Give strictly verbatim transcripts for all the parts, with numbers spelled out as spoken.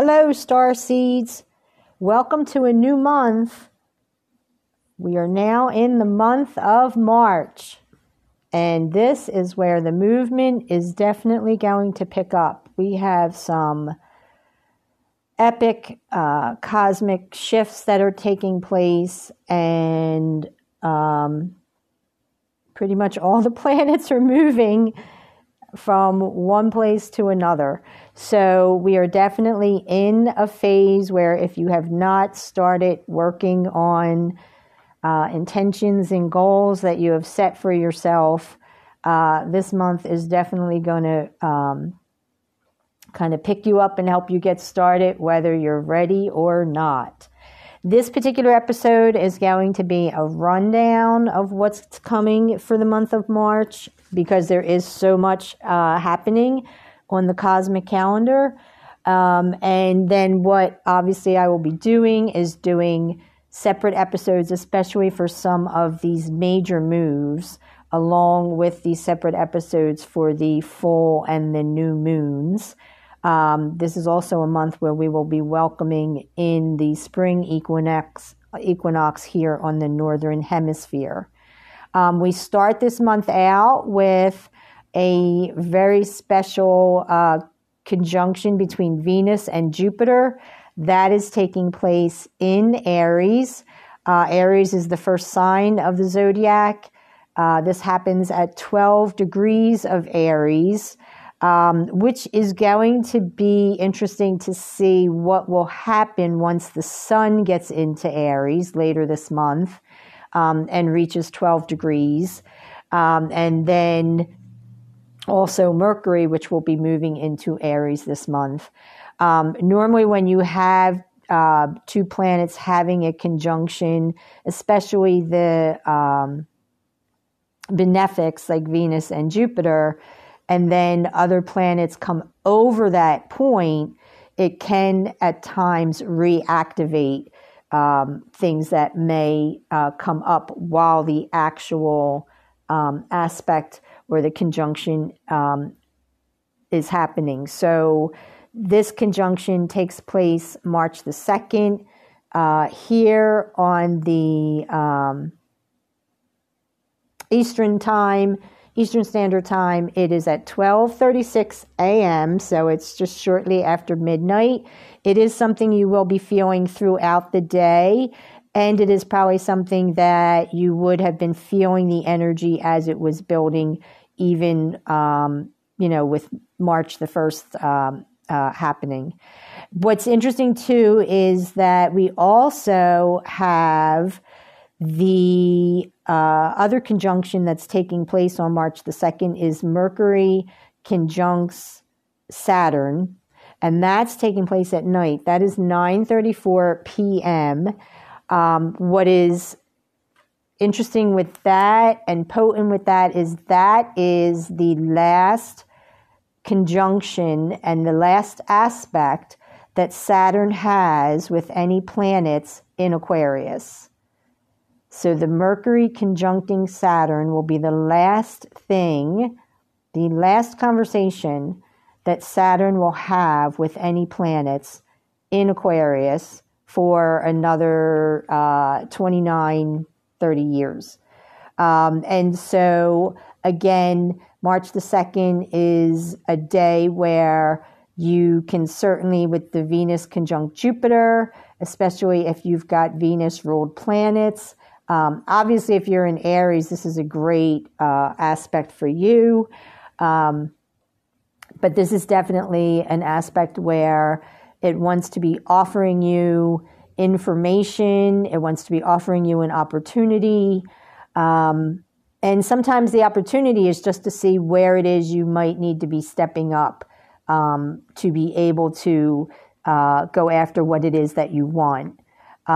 Hello, star seeds. Welcome to a new month. We are now in the month of March, and this is where the movement is definitely going to pick up. We have some epic uh, cosmic shifts that are taking place, and um, pretty much all the planets are moving from one place to another. So we are definitely in a phase where if you have not started working on uh, intentions and goals that you have set for yourself, uh, this month is definitely going to um, kind of pick you up and help you get started, whether you're ready or not. This particular episode is going to be a rundown of what's coming for the month of March, because there is so much uh, happening on the cosmic calendar. Um, and then what obviously I will be doing is doing separate episodes, especially for some of these major moves, along with these separate episodes for the full and the new moons. Um, this is also a month where we will be welcoming in the spring equinox, equinox here on the Northern Hemisphere. Um, we start this month out with a very special uh, conjunction between Venus and Jupiter that is taking place in Aries. Uh, Aries is the first sign of the zodiac. Uh, this happens at twelve degrees of Aries, um, which is going to be interesting to see what will happen once the sun gets into Aries later this month. Um, and reaches twelve degrees. Um, and then also Mercury, which will be moving into Aries this month. Um, normally when you have uh, two planets having a conjunction, especially the um, benefics like Venus and Jupiter, and then other planets come over that point, it can at times reactivate Um, things that may uh, come up while the actual um, aspect or the conjunction um, is happening. So this conjunction takes place March the second uh, here on the um, Eastern time, Eastern Standard Time. It is at twelve thirty-six a.m., so it's just shortly after midnight. It is something you will be feeling throughout the day, and it is probably something that you would have been feeling the energy as it was building, even, um, you know, with March the first um, uh, happening. What's interesting, too, is that we also have the uh, other conjunction that's taking place on March the second is Mercury conjuncts Saturn, and that's taking place at night. That is nine thirty-four p.m. Um, what is interesting with that and potent with that is that is the last conjunction and the last aspect that Saturn has with any planets in Aquarius. So the Mercury conjuncting Saturn will be the last thing, the last conversation that Saturn will have with any planets in Aquarius for another uh, twenty-nine, thirty years. Um, and so, again, March the second is a day where you can certainly, with the Venus conjunct Jupiter, especially if you've got Venus-ruled planets. Um, obviously, if you're in Aries, this is a great uh, aspect for you. Um, but this is definitely an aspect where it wants to be offering you information. It wants to be offering you an opportunity. Um, and sometimes the opportunity is just to see where it is you might need to be stepping up um, to be able to uh, go after what it is that you want.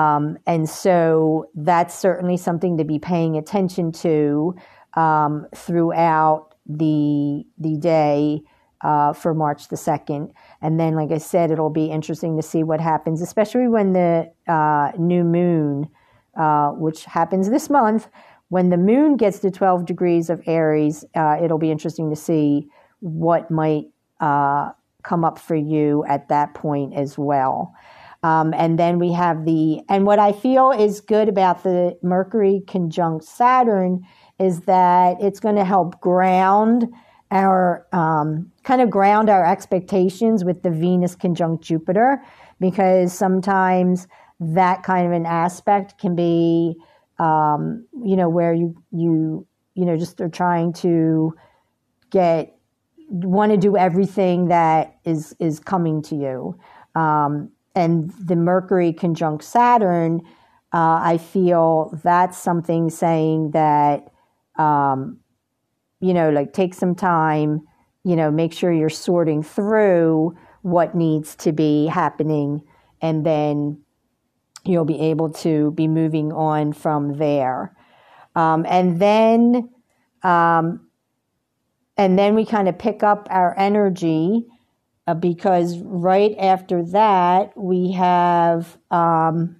Um, and so that's certainly something to be paying attention to um, throughout the the day uh, for March the second. And then, like I said, it'll be interesting to see what happens, especially when the uh, new moon, uh, which happens this month, when the moon gets to twelve degrees of Aries, uh, it'll be interesting to see what might uh, come up for you at that point as well. Um, and then we have the, and what I feel is good about the Mercury conjunct Saturn is that it's going to help ground our, um, kind of ground our expectations with the Venus conjunct Jupiter, because sometimes that kind of an aspect can be, um, you know, where you, you, you know, just are trying to get, want to do everything that is, is coming to you. Um, And the Mercury conjunct Saturn, uh, I feel that's something saying that, um, you know, like take some time, you know, make sure you're sorting through what needs to be happening, and then you'll be able to be moving on from there. Um, and then, um, and then we kind of pick up our energy. Uh, because right after that, we have um,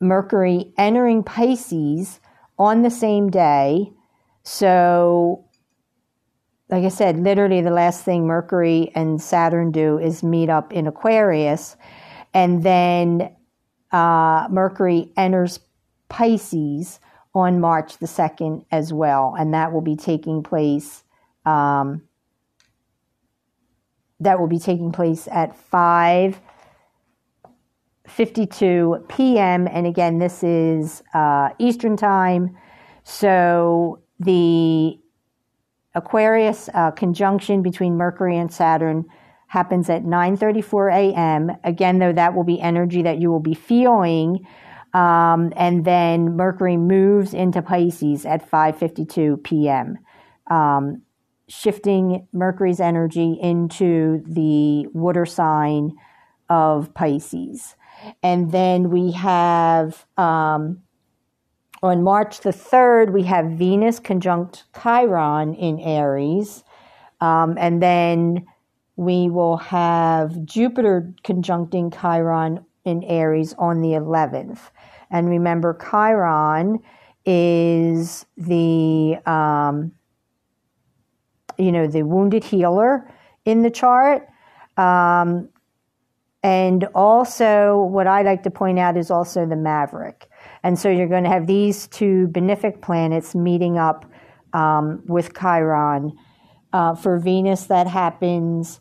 Mercury entering Pisces on the same day. So, like I said, literally the last thing Mercury and Saturn do is meet up in Aquarius. And then uh, Mercury enters Pisces on March the second as well. And that will be taking place... Um, That will be taking place at five fifty-two p.m. And again, this is uh, Eastern time. So the Aquarius uh, conjunction between Mercury and Saturn happens at nine thirty-four a.m. Again, though, that will be energy that you will be feeling. Um, and then Mercury moves into Pisces at five fifty-two p.m., um, shifting Mercury's energy into the water sign of Pisces. And then we have, um, on March the third, we have Venus conjunct Chiron in Aries. Um, and then we will have Jupiter conjuncting Chiron in Aries on the eleventh. And remember, Chiron is the... Um, you know, the wounded healer in the chart. Um, and also what I like to point out is also the maverick. And so you're going to have these two benefic planets meeting up um, with Chiron. Uh, for Venus, that happens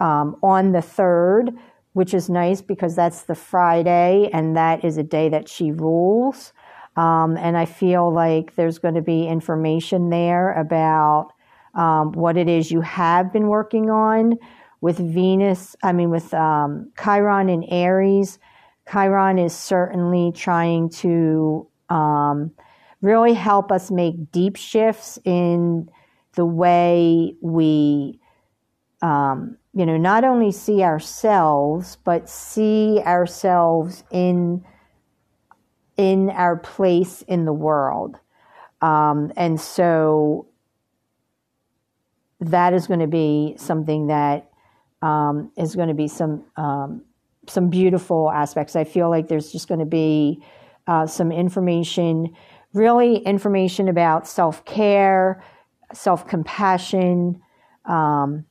um, on the third, which is nice because that's the Friday, and that is a day that she rules. Um, and I feel like there's going to be information there about Um, what it is you have been working on with Venus, I mean with um, Chiron in Aries. Chiron is certainly trying to um, really help us make deep shifts in the way we, um, you know, not only see ourselves, but see ourselves in, in our place in the world. Um, and so... that is going to be something that um, is going to be some um, some beautiful aspects. I feel like there's just going to be uh, some information, really information about self-care, self-compassion, um,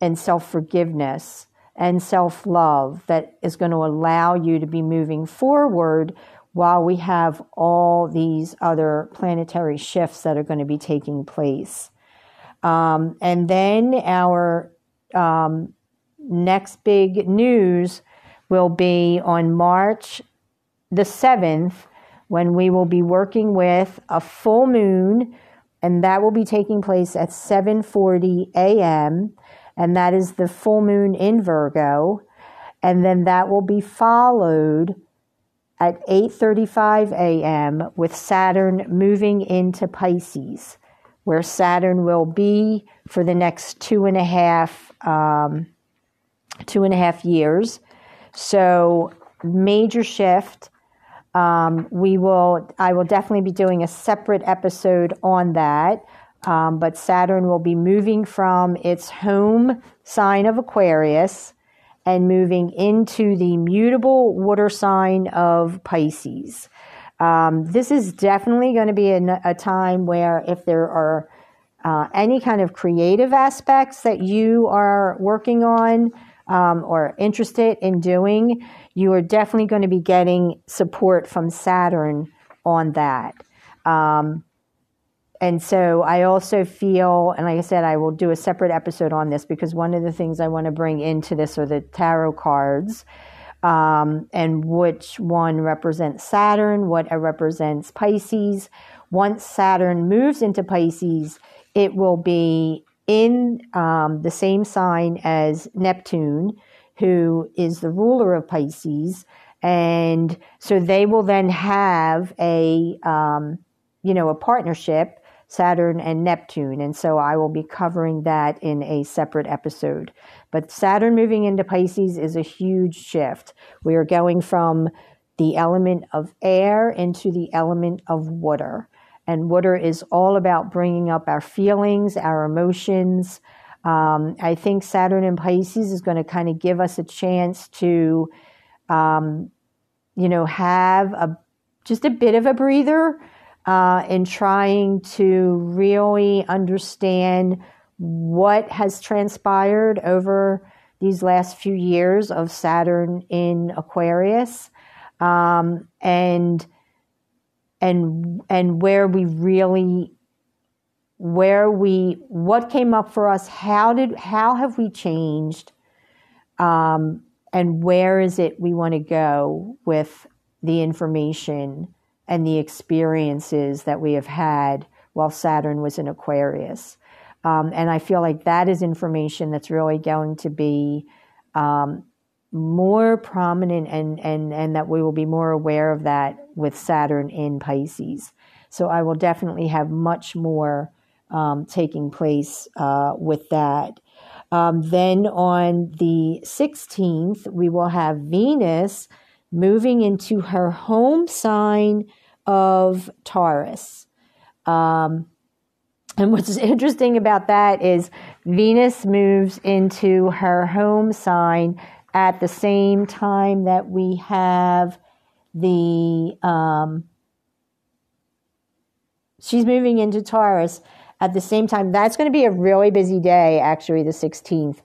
and self-forgiveness and self-love that is going to allow you to be moving forward while we have all these other planetary shifts that are going to be taking place. Um, and then our um, next big news will be on March the seventh, when we will be working with a full moon, and that will be taking place at seven forty a.m., and that is the full moon in Virgo. And then that will be followed at eight thirty-five a.m. with Saturn moving into Pisces, where Saturn will be for the next two and a half, um, two and a half years. So major shift. Um, we will, I will definitely be doing a separate episode on that. Um, but Saturn will be moving from its home sign of Aquarius and moving into the mutable water sign of Pisces. Um, this is definitely going to be a, a time where if there are uh, any kind of creative aspects that you are working on um, or interested in doing, you are definitely going to be getting support from Saturn on that. Um, and so I also feel, and like I said, I will do a separate episode on this because one of the things I want to bring into this are the tarot cards, um, and which one represents Saturn, what represents Pisces. Once Saturn moves into Pisces, it will be in um, the same sign as Neptune, who is the ruler of Pisces. And so they will then have a, um, you know, a partnership, Saturn and Neptune. And so I will be covering that in a separate episode. But Saturn moving into Pisces is a huge shift. We are going from the element of air into the element of water. And water is all about bringing up our feelings, our emotions. Um, I think Saturn in Pisces is going to kind of give us a chance to Um, you know, have a just a bit of a breather uh, in trying to really understand what has transpired over these last few years of Saturn in Aquarius, um, and and and where we really, where we what came up for us. How did how have we changed? Um, And where is it we want to go with the information and the experiences that we have had while Saturn was in Aquarius? Um, and I feel like that is information that's really going to be um, more prominent and, and, and that we will be more aware of that with Saturn in Pisces. So I will definitely have much more um, taking place uh, with that. Um, then on the sixteenth, we will have Venus moving into her home sign of Taurus. Um, and what's interesting about that is Venus moves into her home sign at the same time that we have the, um, she's moving into Taurus. At the same time, that's going to be a really busy day, actually, the sixteenth.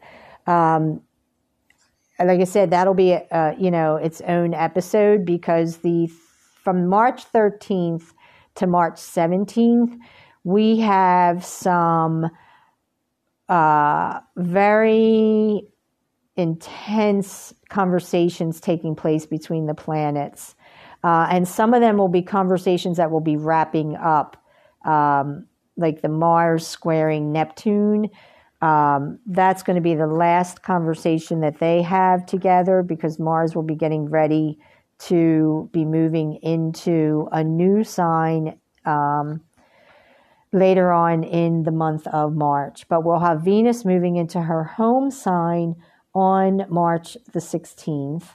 Um, like I said, that'll be, uh, you know, its own episode because the from March thirteenth to March seventeenth, we have some uh, very intense conversations taking place between the planets. Uh, and some of them will be conversations that will be wrapping up, um like the Mars squaring Neptune. Um, that's going to be the last conversation that they have together because Mars will be getting ready to be moving into a new sign um, later on in the month of March. But we'll have Venus moving into her home sign on March the sixteenth.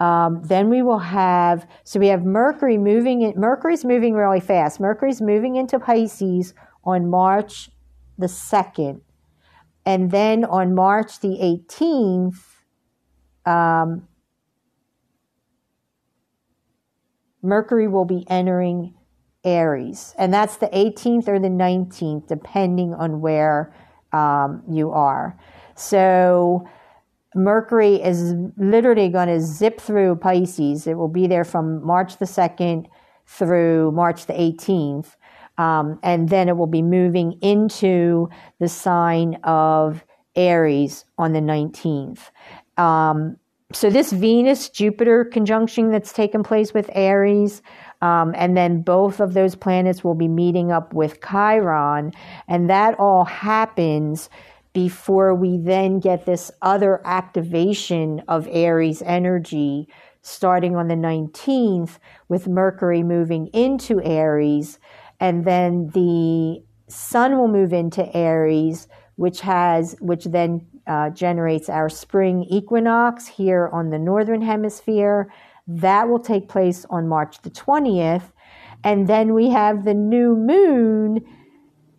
Um, then we will have, so we have Mercury moving, in, Mercury's moving really fast. Mercury's moving into Pisces on March the second. And then on March the eighteenth, um, Mercury will be entering Aries. And that's the eighteenth or the nineteenth, depending on where um, you are. So Mercury is literally going to zip through Pisces. It will be there from March the second through March the eighteenth. Um, and then it will be moving into the sign of Aries on the nineteenth. Um, so this Venus-Jupiter conjunction that's taken place with Aries, um, and then both of those planets will be meeting up with Chiron. And that all happens before we then get this other activation of Aries energy starting on the nineteenth with Mercury moving into Aries. And then the sun will move into Aries, which has, which then uh, generates our spring equinox here on the northern hemisphere. That will take place on March the twentieth. And then we have the new moon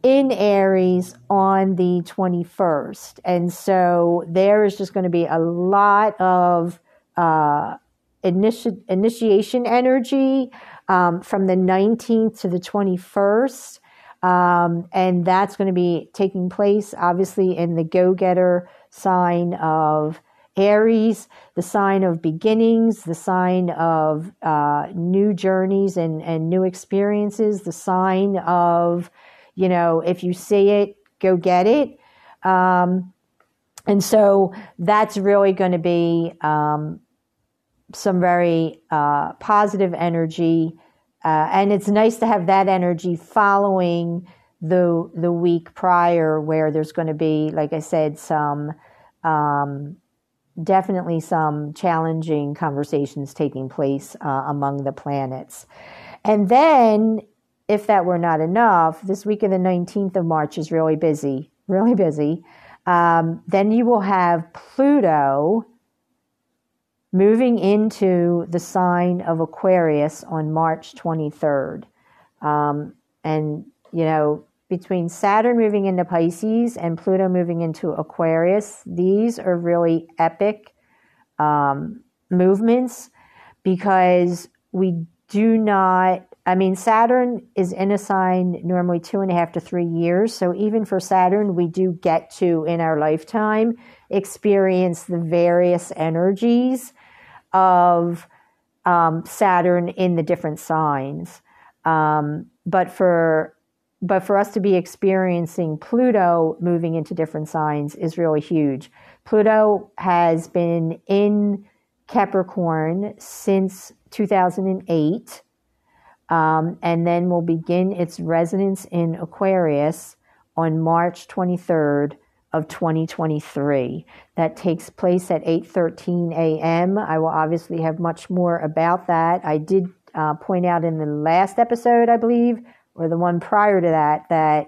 in Aries on the twenty-first. And so there is just going to be a lot of uh, initi- initiation energy um, from the nineteenth to the twenty-first. Um, and that's going to be taking place, obviously, in the go-getter sign of Aries, the sign of beginnings, the sign of uh, new journeys and, and new experiences, the sign of, you know, if you see it, go get it. Um, and so that's really going to be um, some very uh, positive energy. Uh, and it's nice to have that energy following the the week prior, where there's going to be, like I said, some um, definitely some challenging conversations taking place uh, among the planets. And then, if that were not enough, this week of the nineteenth of March is really busy, really busy. Um, then you will have Pluto moving into the sign of Aquarius on March twenty-third. Um, and, you know, between Saturn moving into Pisces and Pluto moving into Aquarius, these are really epic um, movements, because we do not, I mean, Saturn is in a sign normally two and a half to three years. So even for Saturn, we do get to, in our lifetime, experience the various energies of um, Saturn in the different signs. Um, but for but for us to be experiencing Pluto moving into different signs is really huge. Pluto has been in Capricorn since two thousand eight. Um, and then will begin its resonance in Aquarius on March twenty-third of twenty twenty-three. That takes place at eight thirteen a.m. I will obviously have much more about that. I did uh, point out in the last episode, I believe, or the one prior to that, that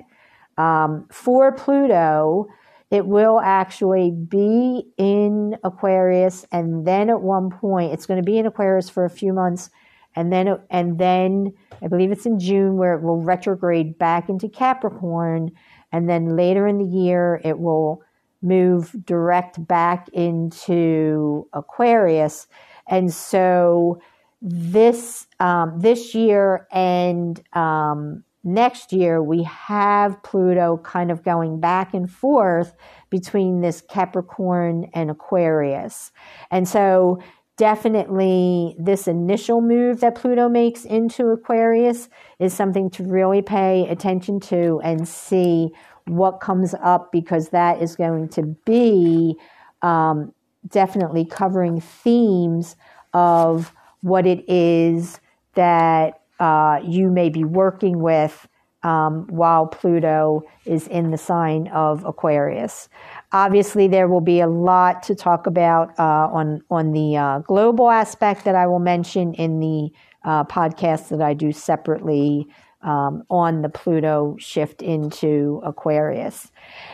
um, for Pluto, it will actually be in Aquarius, and then at one point, it's going to be in Aquarius for a few months. And then, and then I believe it's in June where it will retrograde back into Capricorn. And then later in the year, it will move direct back into Aquarius. And so this, um, this year and um, next year, we have Pluto kind of going back and forth between this Capricorn and Aquarius. And so definitely, this initial move that Pluto makes into Aquarius is something to really pay attention to and see what comes up, because that is going to be um, definitely covering themes of what it is that uh, you may be working with um, while Pluto is in the sign of Aquarius. Obviously, there will be a lot to talk about uh, on, on the uh, global aspect that I will mention in the uh, podcast that I do separately um, on the Pluto shift into Aquarius.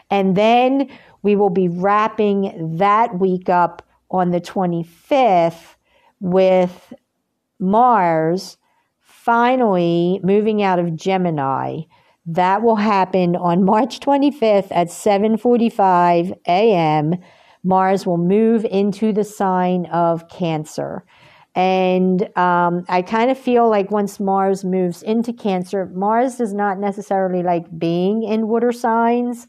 And then we will be wrapping that week up on the twenty-fifth with Mars finally moving out of Gemini. That will happen on March twenty-fifth at seven forty-five a.m. Mars will move into the sign of Cancer. And um, I kind of feel like once Mars moves into Cancer, Mars does not necessarily like being in water signs.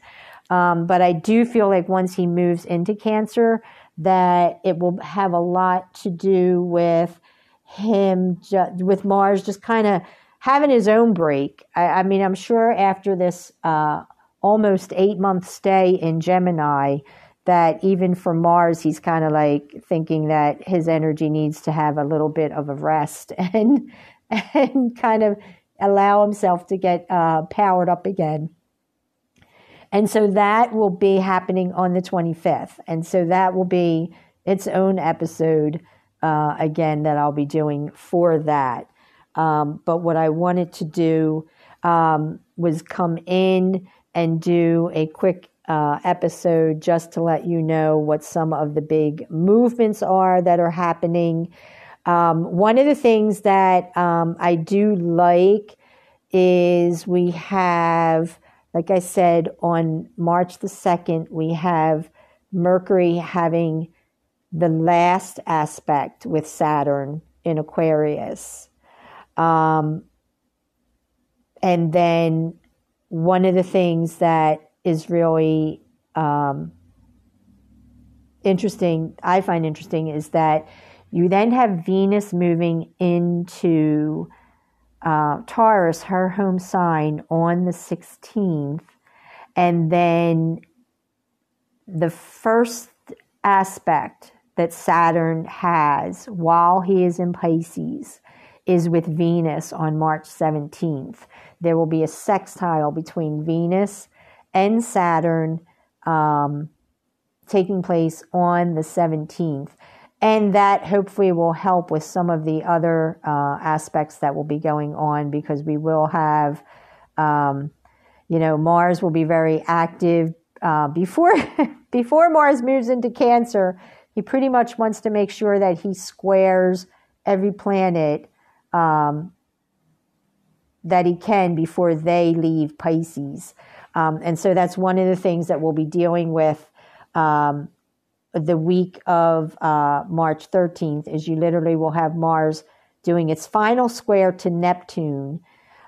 Um, but I do feel like once he moves into Cancer, that it will have a lot to do with him, ju- with Mars just kind of having his own break. I, I mean, I'm sure after this uh, almost eight-month stay in Gemini, that even for Mars, he's kind of like thinking that his energy needs to have a little bit of a rest and and kind of allow himself to get uh, powered up again. And so that will be happening on the twenty-fifth. And so that will be its own episode, uh, again, that I'll be doing for that. Um, but what I wanted to do um, was come in and do a quick uh, episode just to let you know what some of the big movements are that are happening. Um, one of the things that um, I do like is we have, like I said, on March the second, we have Mercury having the last aspect with Saturn in Aquarius. Um, and then one of the things that is really um, interesting, I find interesting, is that you then have Venus moving into uh, Taurus, her home sign, on the sixteenth. And then the first aspect that Saturn has while he is in Pisces is with Venus on March seventeenth. There will be a sextile between Venus and Saturn um, taking place on the seventeenth. And that hopefully will help with some of the other uh, aspects that will be going on, because we will have, um, you know, Mars will be very active uh, before before Mars moves into Cancer. He pretty much wants to make sure that he squares every planet um, that he can before they leave Pisces. Um, and so that's one of the things that we'll be dealing with um, the week of uh, March thirteenth, is you literally will have Mars doing its final square to Neptune.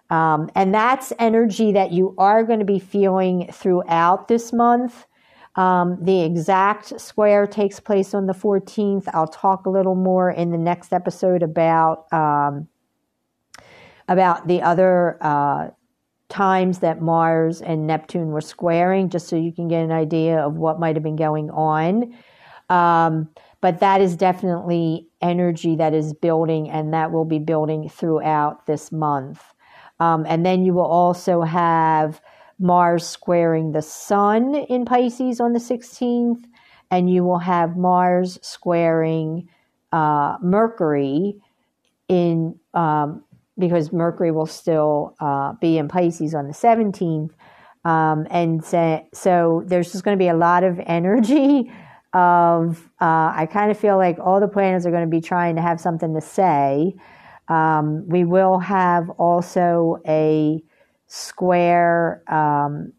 Um, and that's energy that you are going to be feeling throughout this month. Um, the exact square takes place on the fourteenth. I'll talk a little more in the next episode about um, about the other uh, times that Mars and Neptune were squaring, just so you can get an idea of what might have been going on. Um, but that is definitely energy that is building, and that will be building throughout this month. Um, and then you will also have Mars squaring the sun in Pisces on the sixteenth, and you will have Mars squaring uh, Mercury in um, because Mercury will still uh, be in Pisces on the seventeenth. Um, and so, so there's just going to be a lot of energy of, uh, I kind of feel like all the planets are going to be trying to have something to say. Um, we will have also a square um,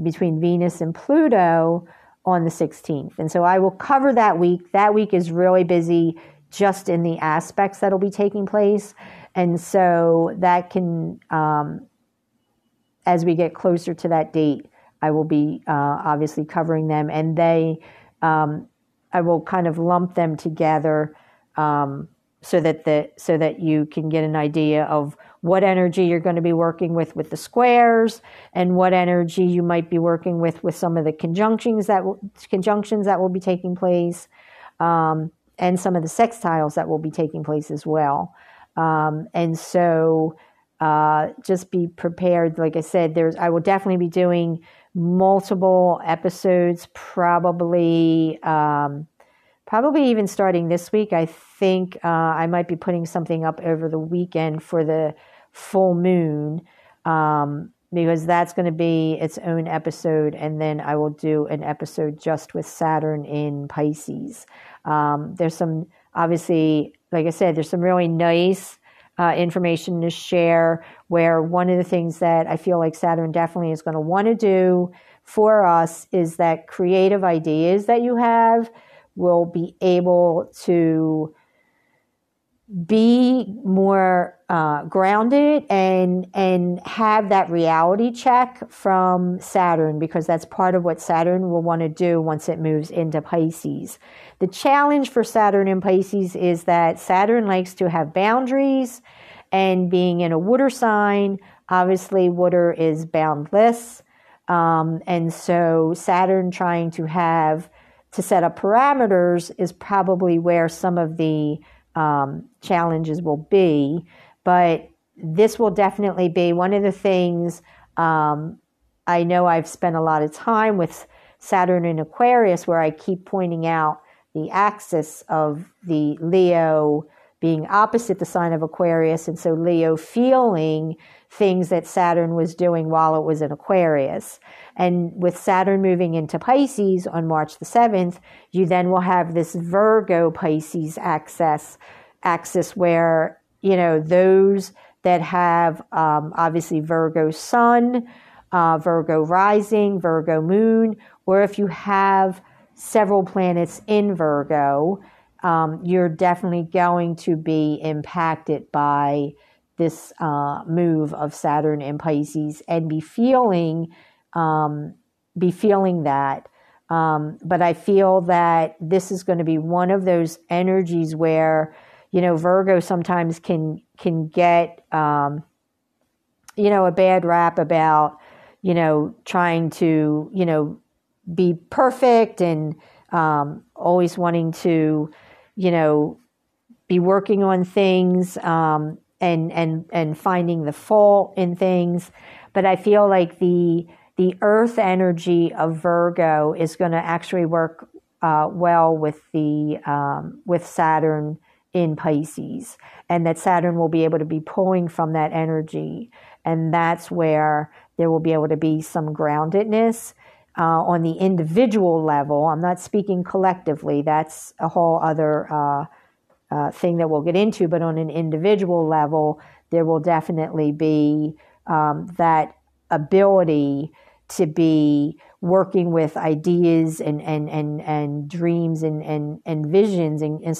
between Venus and Pluto on the sixteenth. And so I will cover that week. That week is really busy just in the aspects that will be taking place. And so that can, um, as we get closer to that date, I will be uh, obviously covering them. And they, um, I will kind of lump them together um, so that the so that you can get an idea of what energy you're going to be working with with the squares, and what energy you might be working with with some of the conjunctions that will, conjunctions that will be taking place, um, and some of the sextiles that will be taking place as well. Um, and so uh, just be prepared. Like I said, there's I will definitely be doing multiple episodes, probably um, probably even starting this week. I think uh, I might be putting something up over the weekend for the full moon, um, because that's going to be its own episode, and then I will do an episode just with Saturn in Pisces. Um, there's some, obviously, like I said, there's some really nice uh, information to share, where one of the things that I feel like Saturn definitely is going to want to do for us is that creative ideas that you have will be able to be more uh, grounded and and have that reality check from Saturn, because that's part of what Saturn will want to do once it moves into Pisces. The challenge for Saturn in Pisces is that Saturn likes to have boundaries, and being in a water sign, obviously water is boundless. Um, and so Saturn trying to have, to set up parameters is probably where some of the Um, challenges will be, but this will definitely be one of the things. Um, I know I've spent a lot of time with Saturn in Aquarius, where I keep pointing out the axis of the Leo being opposite the sign of Aquarius, and so Leo feeling things that Saturn was doing while it was in Aquarius. And with Saturn moving into Pisces on March the seventh, you then will have this Virgo Pisces axis, axis where, you know, those that have um, obviously Virgo sun, uh, Virgo rising, Virgo moon, or if you have several planets in Virgo, um, you're definitely going to be impacted by this uh, move of Saturn in Pisces and be feeling, um, be feeling that. Um, but I feel that this is going to be one of those energies where, you know, Virgo sometimes can, can get, um, you know, a bad rap about, you know, trying to, you know, be perfect and, um, always wanting to, you know, be working on things, um, and, and, and finding the fault in things. But I feel like the, the earth energy of Virgo is going to actually work, uh, well with the, um, with Saturn in Pisces, and that Saturn will be able to be pulling from that energy. And that's where there will be able to be some groundedness, uh, on the individual level. I'm not speaking collectively. That's a whole other, uh, Uh, thing that we'll get into, but on an individual level, there will definitely be um, that ability to be working with ideas and and and and dreams and and and visions and, and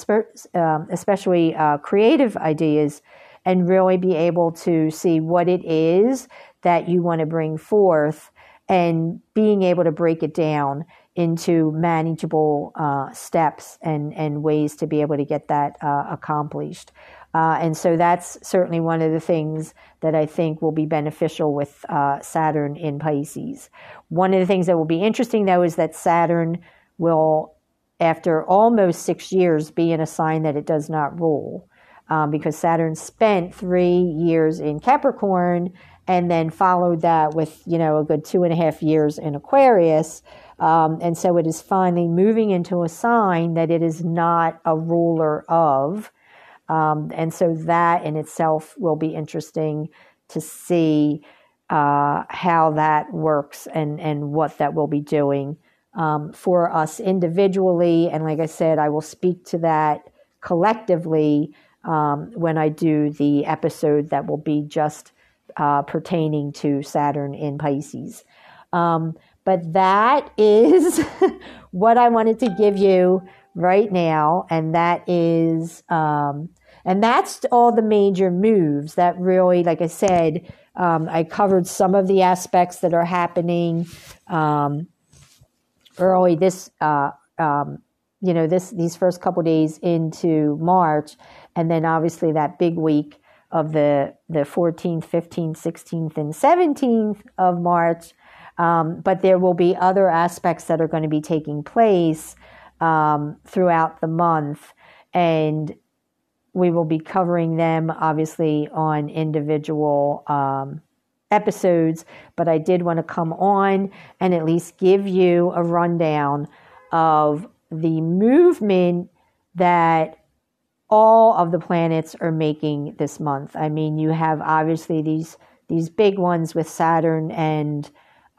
um, especially uh, creative ideas, and really be able to see what it is that you want to bring forth, and being able to break it down into manageable uh, steps and, and ways to be able to get that uh, accomplished. Uh, and so that's certainly one of the things that I think will be beneficial with uh, Saturn in Pisces. One of the things that will be interesting, though, is that Saturn will, after almost six years, be in a sign that it does not rule, um, because Saturn spent three years in Capricorn and then followed that with, you know, a good two and a half years in Aquarius. Um, and so it is finally moving into a sign that it is not a ruler of. Um, and so that in itself will be interesting to see uh, how that works and, and what that will be doing um, for us individually. And like I said, I will speak to that collectively um, when I do the episode that will be just uh, pertaining to Saturn in Pisces. Um, But that is what I wanted to give you right now. And that is, um, and that's all the major moves that really, like I said, um, I covered some of the aspects that are happening, um, early this, uh, um, you know, this, these first couple days into March. And then obviously that big week of the, the fourteenth, fifteenth, sixteenth, and seventeenth of March. Um, but there will be other aspects that are going to be taking place um, throughout the month, and we will be covering them obviously on individual um, episodes. But I did want to come on and at least give you a rundown of the movement that all of the planets are making this month. I mean, you have obviously these these big ones with Saturn and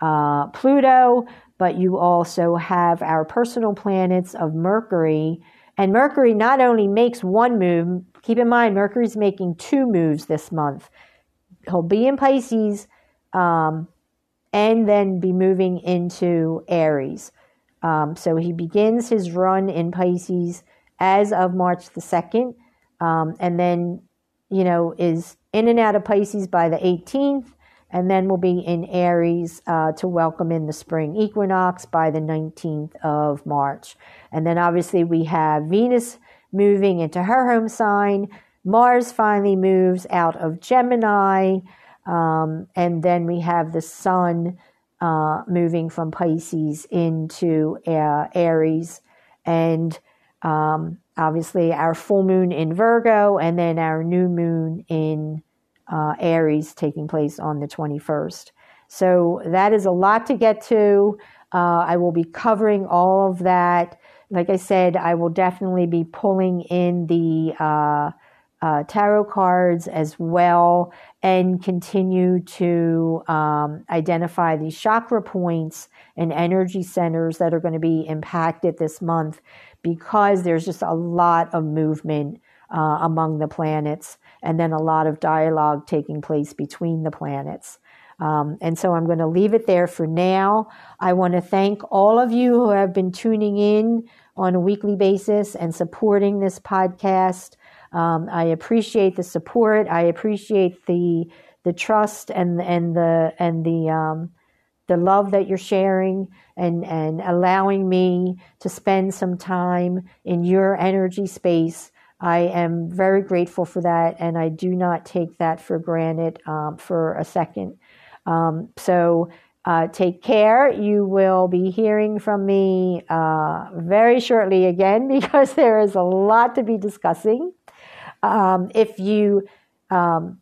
Uh, Pluto, but you also have our personal planets of Mercury. And Mercury not only makes one move, keep in mind, Mercury's making two moves this month. He'll be in Pisces um, and then be moving into Aries. Um, so he begins his run in Pisces as of March the second, um, and then, you know, is in and out of Pisces by the eighteenth. And then we'll be in Aries uh, to welcome in the spring equinox by the nineteenth of March. And then obviously we have Venus moving into her home sign. Mars finally moves out of Gemini. Um, and then we have the sun uh, moving from Pisces into uh, Aries. And um, obviously our full moon in Virgo and then our new moon in Uh, Aries taking place on the twenty-first. So that is a lot to get to. Uh, I will be covering all of that. Like I said, I will definitely be pulling in the uh, uh, tarot cards as well and continue to um, identify the chakra points and energy centers that are going to be impacted this month, because there's just a lot of movement uh, among the planets, and then a lot of dialogue taking place between the planets. Um, and so I'm going to leave it there for now. I want to thank all of you who have been tuning in on a weekly basis and supporting this podcast. Um, I appreciate the support. I appreciate the the trust and and the and the um, the love that you're sharing and and allowing me to spend some time in your energy space. I am very grateful for that, and I do not take that for granted um, for a second. Um, so uh, take care. You will be hearing from me uh, very shortly again, because there is a lot to be discussing. Um, if you um,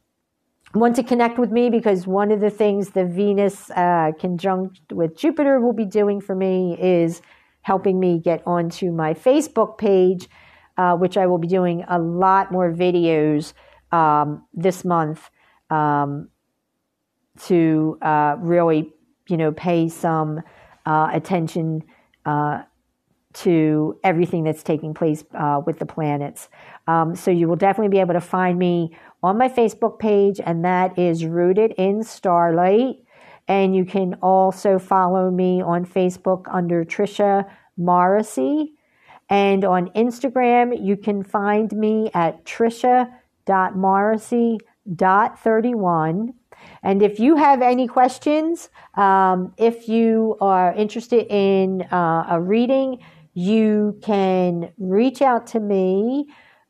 want to connect with me, because one of the things the Venus uh, conjunct with Jupiter will be doing for me is helping me get onto my Facebook page, Uh, which I will be doing a lot more videos um, this month um, to uh, really, you know, pay some uh, attention uh, to everything that's taking place uh, with the planets. Um, so you will definitely be able to find me on my Facebook page, and that is Rooted in Starlight. And you can also follow me on Facebook under Tricia Morrissey. And on Instagram, you can find me at tricia dot morrissey dot thirty-one. And if you have any questions, um, if you are interested in uh, a reading, you can reach out to me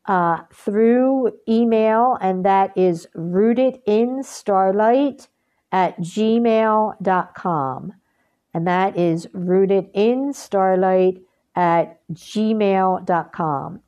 uh, through email, and that is rootedinstarlight at gmail dot com. And that is rootedinstarlight at gmail dot com.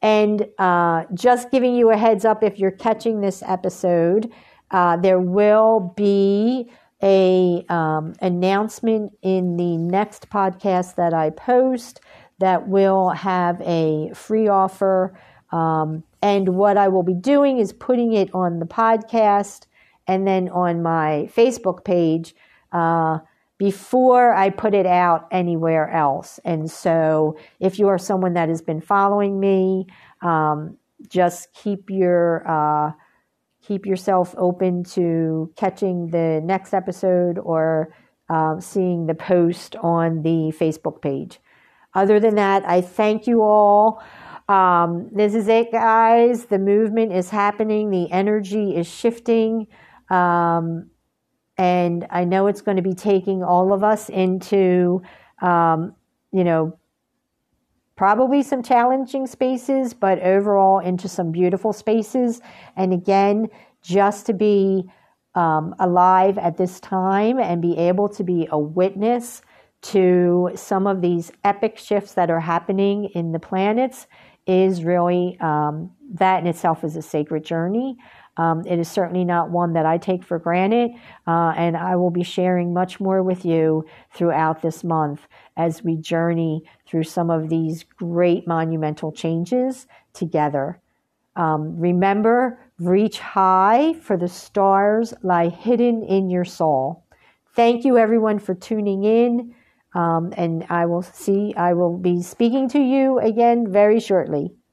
And uh, just giving you a heads up, if you're catching this episode, uh, there will be a um, announcement in the next podcast that I post that will have a free offer. Um, and what I will be doing is putting it on the podcast and then on my Facebook page uh before I put it out anywhere else. And so if you are someone that has been following me, um, just keep your uh, keep yourself open to catching the next episode or uh, seeing the post on the Facebook page. Other than that, I thank you all. Um, this is it, guys. The movement is happening. The energy is shifting. Um And I know it's going to be taking all of us into, um, you know, probably some challenging spaces, but overall into some beautiful spaces. And again, just to be um, alive at this time and be able to be a witness to some of these epic shifts that are happening in the planets is really, um, that in itself is a sacred journey. Um, it is certainly not one that I take for granted, uh, and I will be sharing much more with you throughout this month as we journey through some of these great monumental changes together. Um, remember, reach high, for the stars lie hidden in your soul. Thank you, everyone, for tuning in, um, and I will see. I will be speaking to you again very shortly.